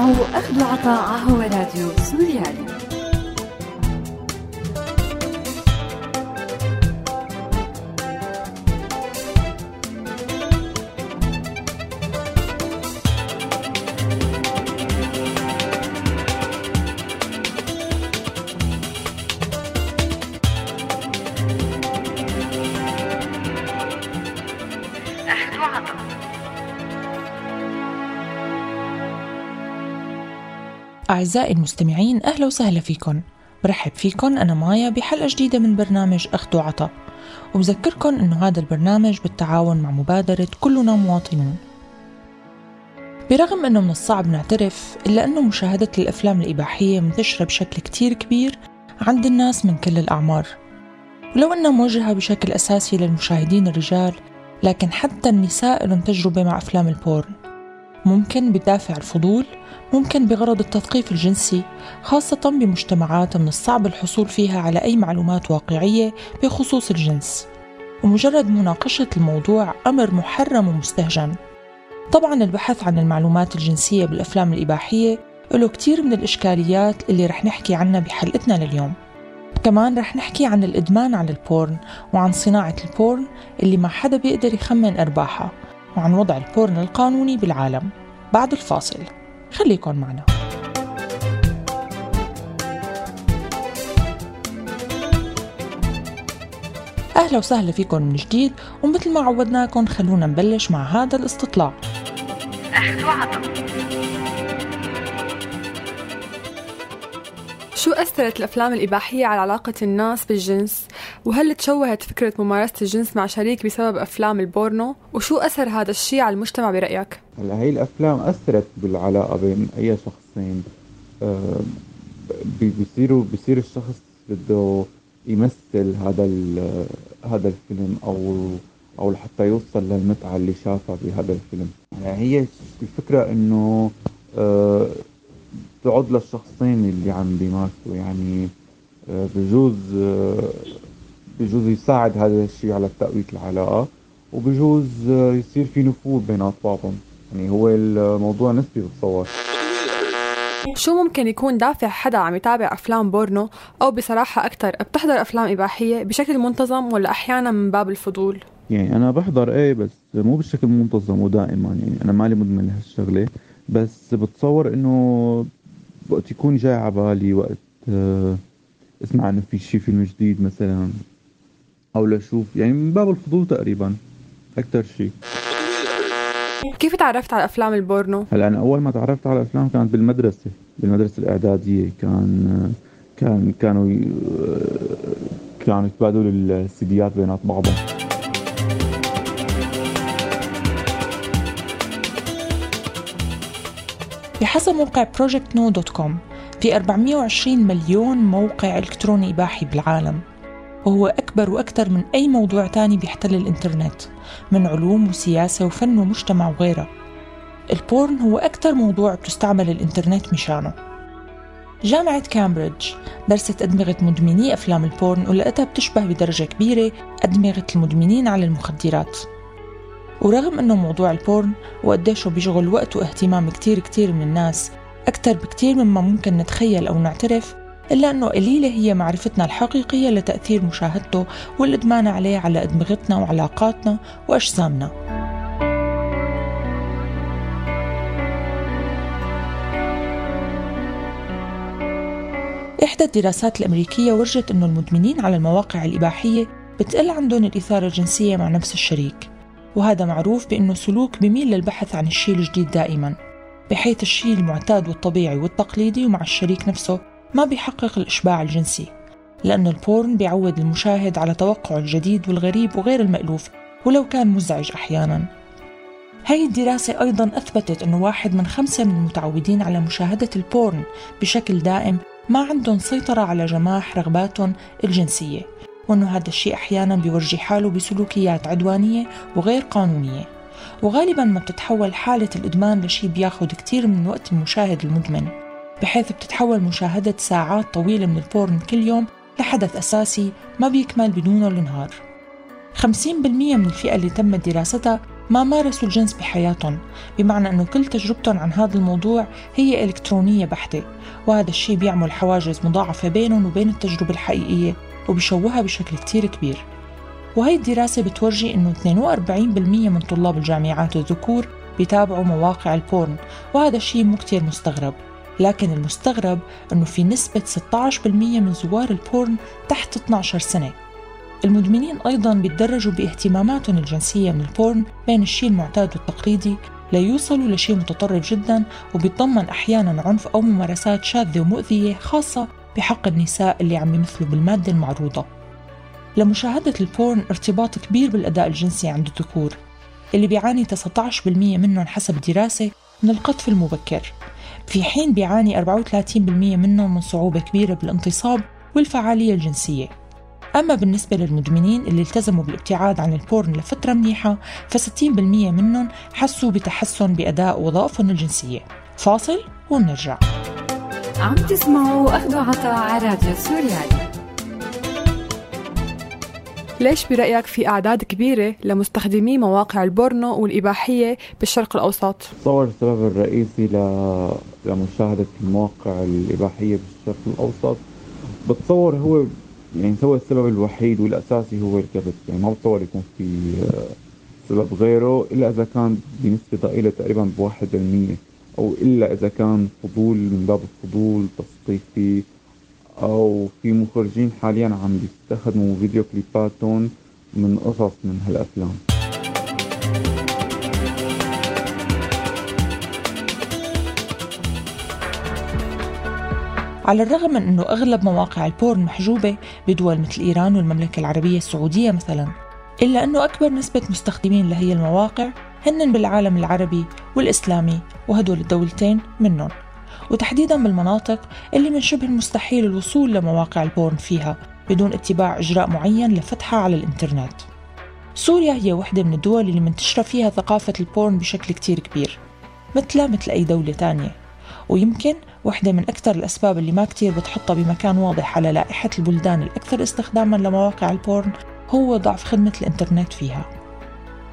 تسمعوا أخد وعطا هو راديو سوريالي. أعزائي المستمعين، أهلا وسهلا فيكن. برحب فيكن أنا مايا بحلقة جديدة من برنامج أخد وعطا، وبذكركن أنه هذا البرنامج بالتعاون مع مبادرة كلنا مواطنون. برغم أنه من الصعب نعترف، إلا أنه مشاهدة الأفلام الإباحية منتشرة بشكل كتير كبير عند الناس من كل الأعمار، ولو أنها موجهة بشكل أساسي للمشاهدين الرجال، لكن حتى النساء لهم تجربة مع أفلام البورن، ممكن بدافع الفضول، ممكن بغرض التثقيف الجنسي، خاصة بمجتمعات من الصعب الحصول فيها على أي معلومات واقعية بخصوص الجنس، ومجرد مناقشة الموضوع أمر محرم ومستهجن. طبعا البحث عن المعلومات الجنسية بالأفلام الإباحية له كتير من الإشكاليات اللي رح نحكي عنها بحلقتنا لليوم. كمان رح نحكي عن الإدمان على البورن، وعن صناعة البورن اللي ما حدا بيقدر يخمن أرباحها، وعن وضع البورن القانوني بالعالم بعد الفاصل. خليكن معنا. أهلا وسهلا فيكن من جديد، ومثل ما عودناكن خلونا نبلش مع هذا الاستطلاع. شو أثرت الأفلام الإباحية على علاقة الناس بالجنس؟ وهل تشوهت فكرة ممارسة الجنس مع شريك بسبب أفلام البورنو؟ وشو أثر هذا الشيء على المجتمع برأيك؟ هاي الأفلام أثرت بالعلاقة بين أي شخصين. بيصير الشخص بده يمثل هذا الفيلم أو حتى يوصل للمتعة اللي شافها بهذا الفيلم. هي الفكرة إنه تعود للشخصين اللي عم بيمارسوا، يعني بجوز يساعد هذا الشيء على تقوية العلاقة، وبجوز يصير في نفور بين أطرافهم. يعني هو الموضوع نسبي بتصور. شو ممكن يكون دافع حدا عم يتابع أفلام بورنو، أو بصراحة أكتر بتحضر أفلام إباحية بشكل منتظم، ولا أحيانا من باب الفضول؟ يعني أنا بحضر بس مو بشكل منتظم ودائما، يعني أنا مالي مدمن لهالشغلة، بس بتصور إنه وقت يكون جاي عبالي، وقت اسمع انه في شيء فيلم جديد مثلا، او لاشوف يعني من باب الفضول تقريبا اكثر شيء. كيف تعرفت على افلام البورنو؟ هلا انا اول ما تعرفت على الافلام كانت بالمدرسه الاعداديه. كانوا يتبادلوا السيديات بينات بعضهم. بحسب موقع projectno.com، في 420 مليون موقع إلكتروني إباحي بالعالم، وهو أكبر وأكثر من أي موضوع تاني بيحتل الإنترنت من علوم وسياسة وفن ومجتمع وغيرها. البورن هو أكثر موضوع بتستعمل الإنترنت مشانه. جامعة كامبريدج درست أدمغة مدمني أفلام البورن، ولقتها بتشبه بدرجة كبيرة أدمغة المدمنين على المخدرات. ورغم أنه موضوع البورن وقديشه بيشغل وقت واهتمام كتير من الناس، أكتر بكتير مما ممكن نتخيل أو نعترف، إلا أنه قليلة هي معرفتنا الحقيقية لتأثير مشاهدته والإدمان عليه على أدمغتنا وعلاقاتنا وأجسامنا. إحدى الدراسات الأمريكية ورجت أنه المدمنين على المواقع الإباحية بتقل عندهم الإثارة الجنسية مع نفس الشريك، وهذا معروف بأنه سلوك بميل للبحث عن الشيء الجديد دائماً، بحيث الشيء المعتاد والطبيعي والتقليدي ومع الشريك نفسه ما بيحقق الإشباع الجنسي، لأن البورن بيعود المشاهد على توقع الجديد والغريب وغير المألوف، ولو كان مزعج أحياناً. هاي الدراسة أيضاً أثبتت أنه 1 من 5 من المتعودين على مشاهدة البورن بشكل دائم ما عندهم سيطرة على جماح رغباتهم الجنسية، وأنه هذا الشيء أحياناً بيورجي حاله بسلوكيات عدوانية وغير قانونية، وغالباً ما بتتحول حالة الإدمان لشي بياخد كتير من وقت المشاهد المدمن، بحيث بتتحول مشاهدة ساعات طويلة من البورن كل يوم لحدث أساسي ما بيكمل بدونه النهار. 50% من الفئة اللي تم دراستها ما مارسوا الجنس بحياتهم، بمعنى أنه كل تجربتهم عن هذا الموضوع هي إلكترونية بحتة، وهذا الشيء بيعمل حواجز مضاعفة بينهم وبين التجربة الحقيقية وبيشوهها بشكل كتير كبير. وهي الدراسة بتورجي أنه 42% من طلاب الجامعات الذكور بيتابعوا مواقع البورن، وهذا الشيء مو كتير مستغرب، لكن المستغرب أنه في نسبة 16% من زوار البورن تحت 12 سنة. المدمنين أيضاً بيتدرجوا باهتماماتهم الجنسية من البورن بين الشيء المعتاد والتقليدي ليوصلوا لشيء متطرف جداً، وبيتضمن أحياناً عنف أو ممارسات شاذة ومؤذية خاصة بحق النساء اللي عم يمثلوا بالمادة المعروضة. لمشاهدة البورن ارتباط كبير بالأداء الجنسي عند الذكور، اللي بيعاني 19% منهم حسب دراسة من القذف المبكر، في حين بيعاني 34% منهم من صعوبة كبيرة بالانتصاب والفعالية الجنسية. أما بالنسبة للمدمنين اللي التزموا بالابتعاد عن البورن لفترة منيحة، ف60% منهم حسوا بتحسن بأداء وظائفهم الجنسية. فاصل ونرجع. عم تسمعوا أخد وعطا على راديو سوريالي. ليش برأيك في أعداد كبيرة لمستخدمي مواقع البورنو والإباحية بالشرق الأوسط؟ تصور السبب الرئيسي لمشاهدة المواقع الإباحية بالشرق الأوسط، بتصور هو يعني هو السبب الوحيد والأساسي هو الكبت، يعني ما بتصور يكون في سبب غيره إلا إذا كان بنسبة ضئيلة تقريبا 1%، أو إلا إذا كان فضول من باب الفضول تصطيف فيه، أو في مخرجين حاليا عم بيستخدموا فيديو كليباتون من قصص من هالأفلام. على الرغم من أنه أغلب مواقع البورن محجوبة بدول مثل إيران والمملكة العربية السعودية مثلا، إلا أنه أكبر نسبة مستخدمين لهي المواقع هنن بالعالم العربي والإسلامي، وهدول الدولتين منهم، وتحديداً بالمناطق اللي من شبه المستحيل الوصول لمواقع البورن فيها بدون اتباع إجراء معين لفتحها على الإنترنت. سوريا هي واحدة من الدول اللي منتشرة فيها ثقافة البورن بشكل كتير كبير مثل أي دولة تانية، ويمكن واحدة من أكثر الأسباب اللي ما كتير بتحطها بمكان واضح على لائحة البلدان الأكثر استخداماً لمواقع البورن هو ضعف خدمة الإنترنت فيها.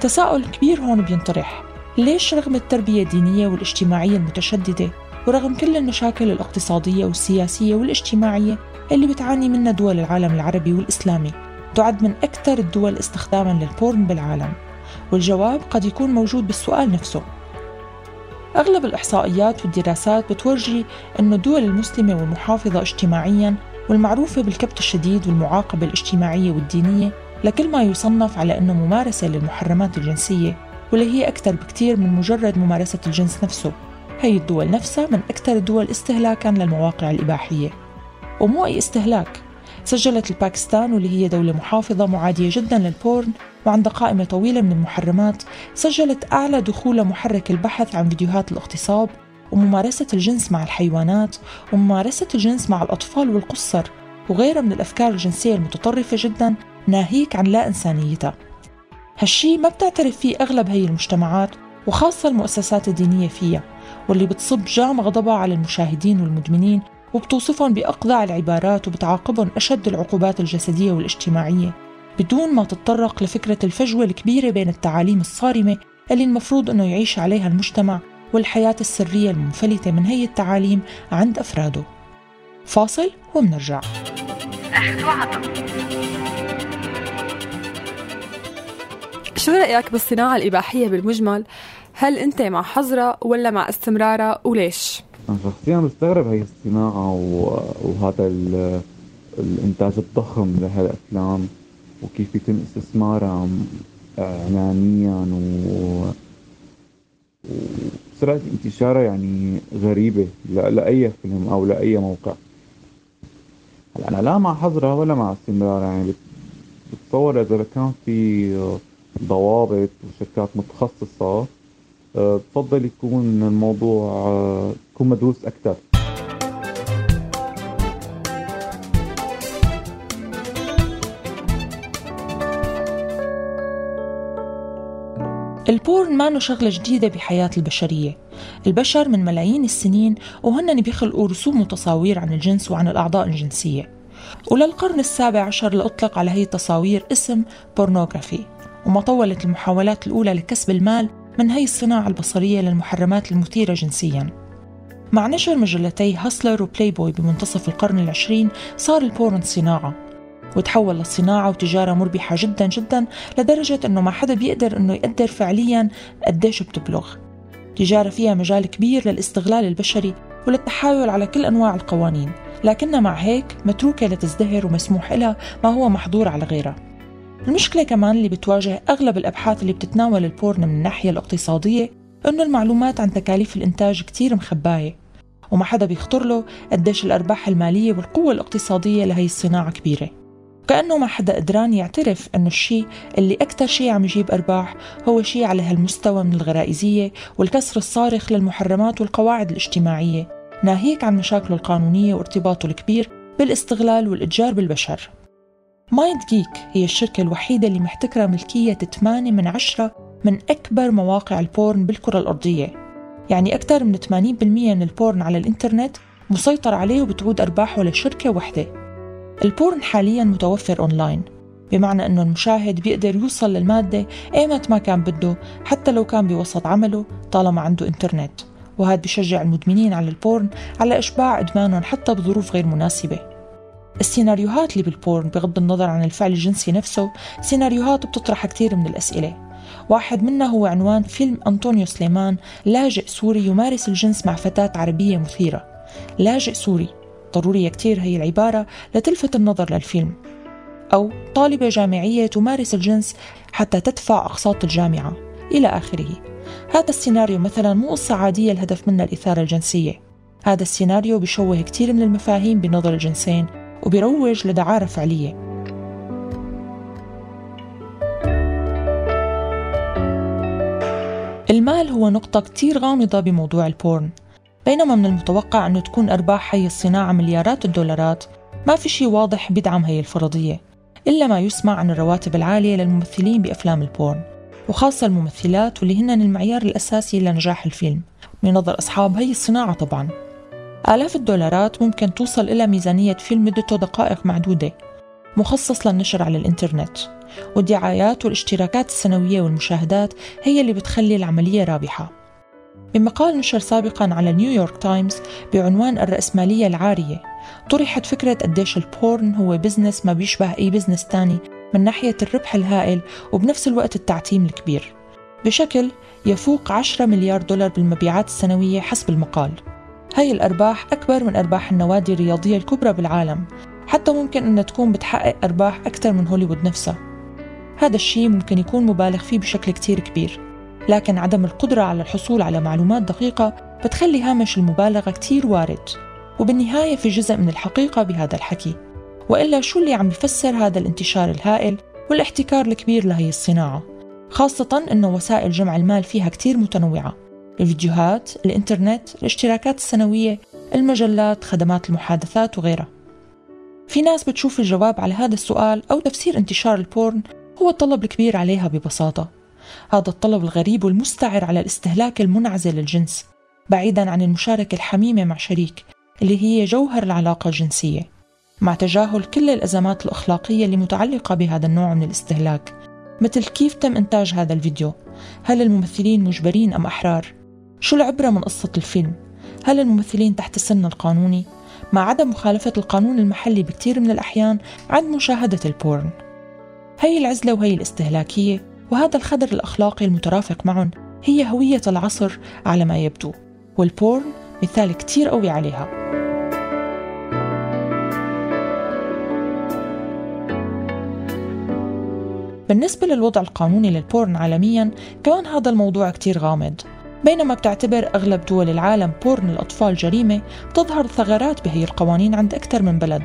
تساؤل كبير هون بينطرح، ليش رغم التربية الدينية والاجتماعية المتشددة ورغم كل المشاكل الاقتصادية والسياسية والاجتماعية اللي بتعاني منها دول العالم العربي والإسلامي تعد من أكثر الدول استخداماً للبورن بالعالم؟ والجواب قد يكون موجود بالسؤال نفسه. أغلب الإحصائيات والدراسات بتورجي أن الدول المسلمة والمحافظة اجتماعياً والمعروفة بالكبت الشديد والمعاقبة الاجتماعية والدينية لكل ما يصنف على أنه ممارسة للمحرمات الجنسية، واللي هي أكثر بكتير من مجرد ممارسة الجنس نفسه، هي الدول نفسها من أكثر الدول استهلاكاً للمواقع الإباحية. ومو أي استهلاك، سجلت الباكستان واللي هي دولة محافظة معادية جداً للبورن وعند قائمة طويلة من المحرمات، سجلت أعلى دخول محرك البحث عن فيديوهات الاغتصاب وممارسة الجنس مع الحيوانات وممارسة الجنس مع الأطفال والقُصّر وغيرها من الأفكار الجنسية المتطرفة جداً ناهيك عن لا إنسانيتها. هالشي ما بتعترف فيه أغلب هي المجتمعات وخاصة المؤسسات الدينية فيها، واللي بتصب جام غضبها على المشاهدين والمدمنين وبتوصفهم بأقضع العبارات وبتعاقبهم أشد العقوبات الجسدية والاجتماعية بدون ما تتطرق لفكرة الفجوة الكبيرة بين التعاليم الصارمة اللي المفروض أنه يعيش عليها المجتمع والحياة السرية المنفلتة من هي التعاليم عند أفراده. فاصل ومنرجع. شو رأيك بالصناعة الإباحية بالمجمل؟ هل أنت مع حظرة ولا مع استمرارها وليش؟ أنا شخصياً مستغرب هاي الصناعة وهذا الإنتاج الضخم لهالأفلام وكيف يتم استثمارها إعلانياً وسرعة انتشارها، يعني غريبة لأي فيلم أو لأي موقع. أنا لا مع حظرها ولا مع استمرارها، يعني بتصور إذا كان في ضوابط وشركات متخصصة بفضل يكون الموضوع يكون مدروس أكثر. البورن ما شغلة جديدة بحياة البشرية، البشر من ملايين السنين وهن بيخلقوا رسوم وتصاوير عن الجنس وعن الأعضاء الجنسية، وللقرن السابع عشر لأطلق على هي التصاوير اسم بورنوغرافي، وما طولت المحاولات الأولى لكسب المال من هي الصناعة البصرية للمحرمات المثيرة جنسياً. مع نشر مجلتي هاسلر وبلاي بوي بمنتصف القرن العشرين، صار البورن صناعة، وتحول للصناعة وتجارة مربحة جداً جداً، لدرجة أنه ما حدا بيقدر أنه يقدر فعلياً قديش بتبلغ. تجارة فيها مجال كبير للاستغلال البشري وللتحايل على كل أنواع القوانين، لكنها مع هيك متروكة لتزدهر ومسموح لها ما هو محظور على غيرها. المشكلة كمان اللي بتواجه أغلب الأبحاث اللي بتتناول البورن من الناحية الاقتصادية، إنه المعلومات عن تكاليف الإنتاج كتير مخباية، وما حدا بيخطر له قديش الأرباح المالية والقوة الاقتصادية لهي الصناعة كبيرة، وكأنه ما حدا قدران يعترف إنه الشيء اللي أكتر شيء عم يجيب أرباح هو شيء على هالمستوى من الغرائزية والكسر الصارخ للمحرمات والقواعد الاجتماعية، ناهيك عن مشاكله القانونية وارتباطه الكبير بالاستغلال والإتجار بالبشر. Mindgeek هي الشركة الوحيدة اللي محتكرة ملكية 8/10 من أكبر مواقع البورن بالكرة الأرضية، يعني أكثر من 80% من البورن على الإنترنت مسيطر عليه وبتعود أرباحه لشركة وحدة. البورن حالياً متوفر أونلاين، بمعنى أنه المشاهد بيقدر يوصل للمادة أيمت ما كان بده، حتى لو كان بوسط عمله طالما عنده إنترنت، وهذا بيشجع المدمنين على البورن على إشباع إدمانهم حتى بظروف غير مناسبة. السيناريوهات اللي بالبورن بغض النظر عن الفعل الجنسي نفسه سيناريوهات بتطرح كتير من الأسئلة. واحد منها هو عنوان فيلم أنطونيو سليمان، لاجئ سوري يمارس الجنس مع فتاة عربية مثيرة. لاجئ سوري، ضرورية كتير هي العبارة لتلفت النظر للفيلم. أو طالبة جامعية تمارس الجنس حتى تدفع أقساط الجامعة، إلى آخره. هذا السيناريو مثلا مو قصة عادية الهدف منها الإثارة الجنسية. هذا السيناريو بيشوه كتير من المفاهيم بنظر الجنسين وبيروج لدعارة فعلية. المال هو نقطة كتير غامضة بموضوع البورن. بينما من المتوقع أنه تكون أرباح هي الصناعة مليارات الدولارات، ما في شيء واضح بيدعم هي الفرضية، إلا ما يسمع عن الرواتب العالية للممثلين بأفلام البورن، وخاصة الممثلات واللي هن المعيار الأساسي لنجاح الفيلم من نظر أصحاب هي الصناعة طبعاً. آلاف الدولارات ممكن توصل إلى ميزانية فيلم مدته دقائق معدودة مخصص للنشر على الإنترنت، والدعايات والاشتراكات السنوية والمشاهدات هي اللي بتخلي العملية رابحة. بمقال نشر سابقاً على نيويورك تايمز بعنوان الرأسمالية العارية، طرحت فكرة قديش البورن هو بزنس ما بيشبه أي بزنس تاني من ناحية الربح الهائل وبنفس الوقت التعتيم الكبير، بشكل يفوق 10 مليار دولار بالمبيعات السنوية حسب المقال. هاي الأرباح أكبر من أرباح النوادي الرياضية الكبرى بالعالم، حتى ممكن أنها تكون بتحقق أرباح أكثر من هوليوود نفسها. هذا الشيء ممكن يكون مبالغ فيه بشكل كتير كبير، لكن عدم القدرة على الحصول على معلومات دقيقة بتخلي هامش المبالغة كتير وارد، وبالنهاية في جزء من الحقيقة بهذا الحكي، وإلا شو اللي عم بفسر هذا الانتشار الهائل والاحتكار الكبير لهي الصناعة، خاصة أنه وسائل جمع المال فيها كتير متنوعة: الفيديوهات، الإنترنت، الاشتراكات السنوية، المجلات، خدمات المحادثات وغيرها. في ناس بتشوف الجواب على هذا السؤال أو تفسير انتشار البورن هو الطلب الكبير عليها ببساطة، هذا الطلب الغريب والمستعر على الاستهلاك المنعزل للجنس بعيداً عن المشاركة الحميمة مع شريك اللي هي جوهر العلاقة الجنسية، مع تجاهل كل الأزمات الأخلاقية اللي متعلقة بهذا النوع من الاستهلاك، مثل كيف تم إنتاج هذا الفيديو؟ هل الممثلين مجبرين أم أحرار؟ شو العبرة من قصة الفيلم؟ هل الممثلين تحت السن القانوني؟ مع عدم مخالفة القانون المحلي بكتير من الأحيان عند مشاهدة البورن. هي العزلة وهي الاستهلاكية وهذا الخدر الأخلاقي المترافق معهم هي هوية العصر على ما يبدو، والبورن مثال كتير قوي عليها. بالنسبة للوضع القانوني للبورن عالمياً، كمان هذا الموضوع كتير غامض. بينما بتعتبر أغلب دول العالم بورن الأطفال جريمة، تظهر ثغرات بهي القوانين عند أكثر من بلد،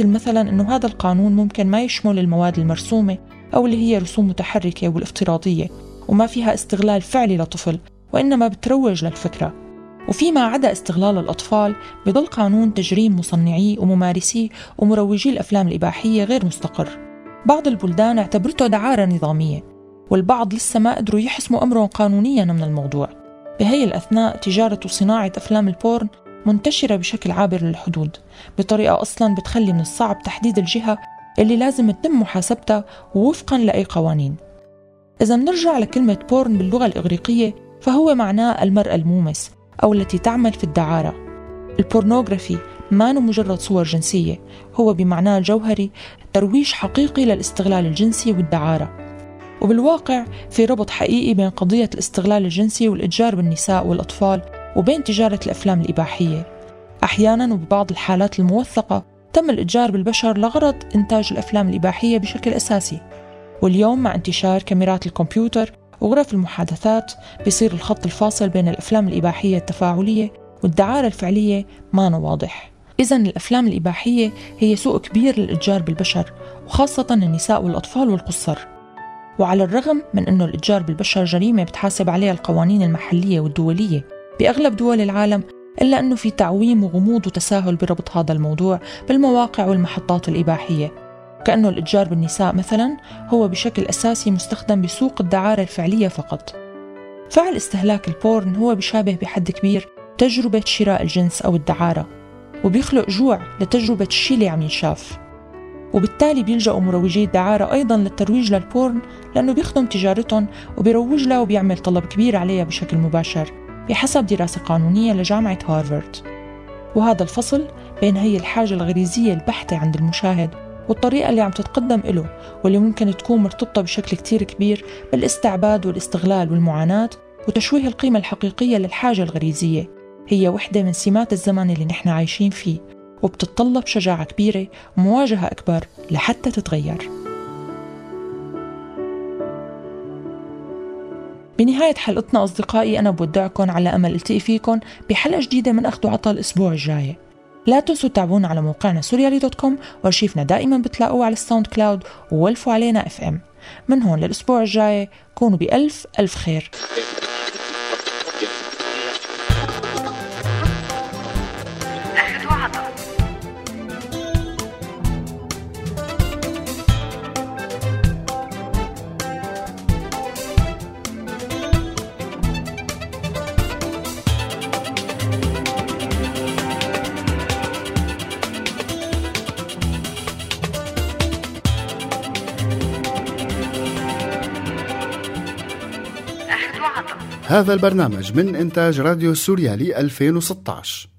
مثلا أنه هذا القانون ممكن ما يشمل المواد المرسومة أو اللي هي رسوم متحركة والافتراضية وما فيها استغلال فعلي لطفل، وإنما بتروج للفكرة. وفيما عدا استغلال الأطفال، بضل قانون تجريم مصنعي وممارسي ومروجي الأفلام الإباحية غير مستقر. بعض البلدان اعتبرته دعارة نظامية، والبعض لسه ما قدروا يحسموا أمرهم قانونياً من الموضوع. بهي الأثناء تجارة وصناعة أفلام البورن منتشرة بشكل عابر للحدود، بطريقة أصلاً بتخلي من الصعب تحديد الجهة اللي لازم تتم محاسبتها ووفقاً لأي قوانين. إذا نرجع لكلمة بورن باللغة الإغريقية فهو معناه المرأة المومس أو التي تعمل في الدعارة. البورنوغرافي ما هو مجرد صور جنسية، هو بمعناه الجوهري ترويج حقيقي للاستغلال الجنسي والدعارة. وبالواقع في ربط حقيقي بين قضية الاستغلال الجنسي والإتجار بالنساء والأطفال وبين تجارة الأفلام الإباحية. أحياناً وببعض الحالات الموثقة تم الإتجار بالبشر لغرض إنتاج الأفلام الإباحية بشكل أساسي. واليوم مع انتشار كاميرات الكمبيوتر وغرف المحادثات بيصير الخط الفاصل بين الأفلام الإباحية التفاعلية والدعارة الفعلية ما واضح. إذن الأفلام الإباحية هي سوق كبير للإتجار بالبشر، وخاصة النساء والأطفال والقُصّر. وعلى الرغم من أنه الإتجار بالبشر جريمة بتحاسب عليها القوانين المحلية والدولية بأغلب دول العالم، إلا أنه في تعويم وغموض وتساهل بربط هذا الموضوع بالمواقع والمحطات الإباحية، كأنه الإتجار بالنساء مثلا هو بشكل أساسي مستخدم بسوق الدعارة الفعلية فقط. فعل استهلاك البورن هو بيشابه بحد كبير تجربة شراء الجنس أو الدعارة، وبيخلق جوع لتجربة الشي اللي عم ينشاف، وبالتالي بيلجأوا مروجي الدعارة أيضاً للترويج للبورن لأنه بيخدم تجارتهم وبيروج لها وبيعمل طلب كبير عليها بشكل مباشر بحسب دراسة قانونية لجامعة هارفارد. وهذا الفصل بين هي الحاجة الغريزية البحتة عند المشاهد والطريقة اللي عم تتقدم له واللي ممكن تكون مرتبطة بشكل كتير كبير بالاستعباد والاستغلال والمعاناة وتشويه القيمة الحقيقية للحاجة الغريزية، هي وحدة من سمات الزمن اللي نحن عايشين فيه وبتتطلب شجاعة كبيرة ومواجهة أكبر لحتى تتغير. بنهاية حلقتنا أصدقائي أنا بودعكم على أمل التقي فيكم بحلقة جديدة من أخد وعطا الأسبوع الجاي. لا تنسوا تتابعونا على موقعنا سوريالي.com، وارشيفنا دائما بتلاقوه على الساوند كلاود وولفوا علينا FM. من هون للأسبوع الجاي كونوا بألف ألف خير. هذا البرنامج من إنتاج راديو سوريالي 2016.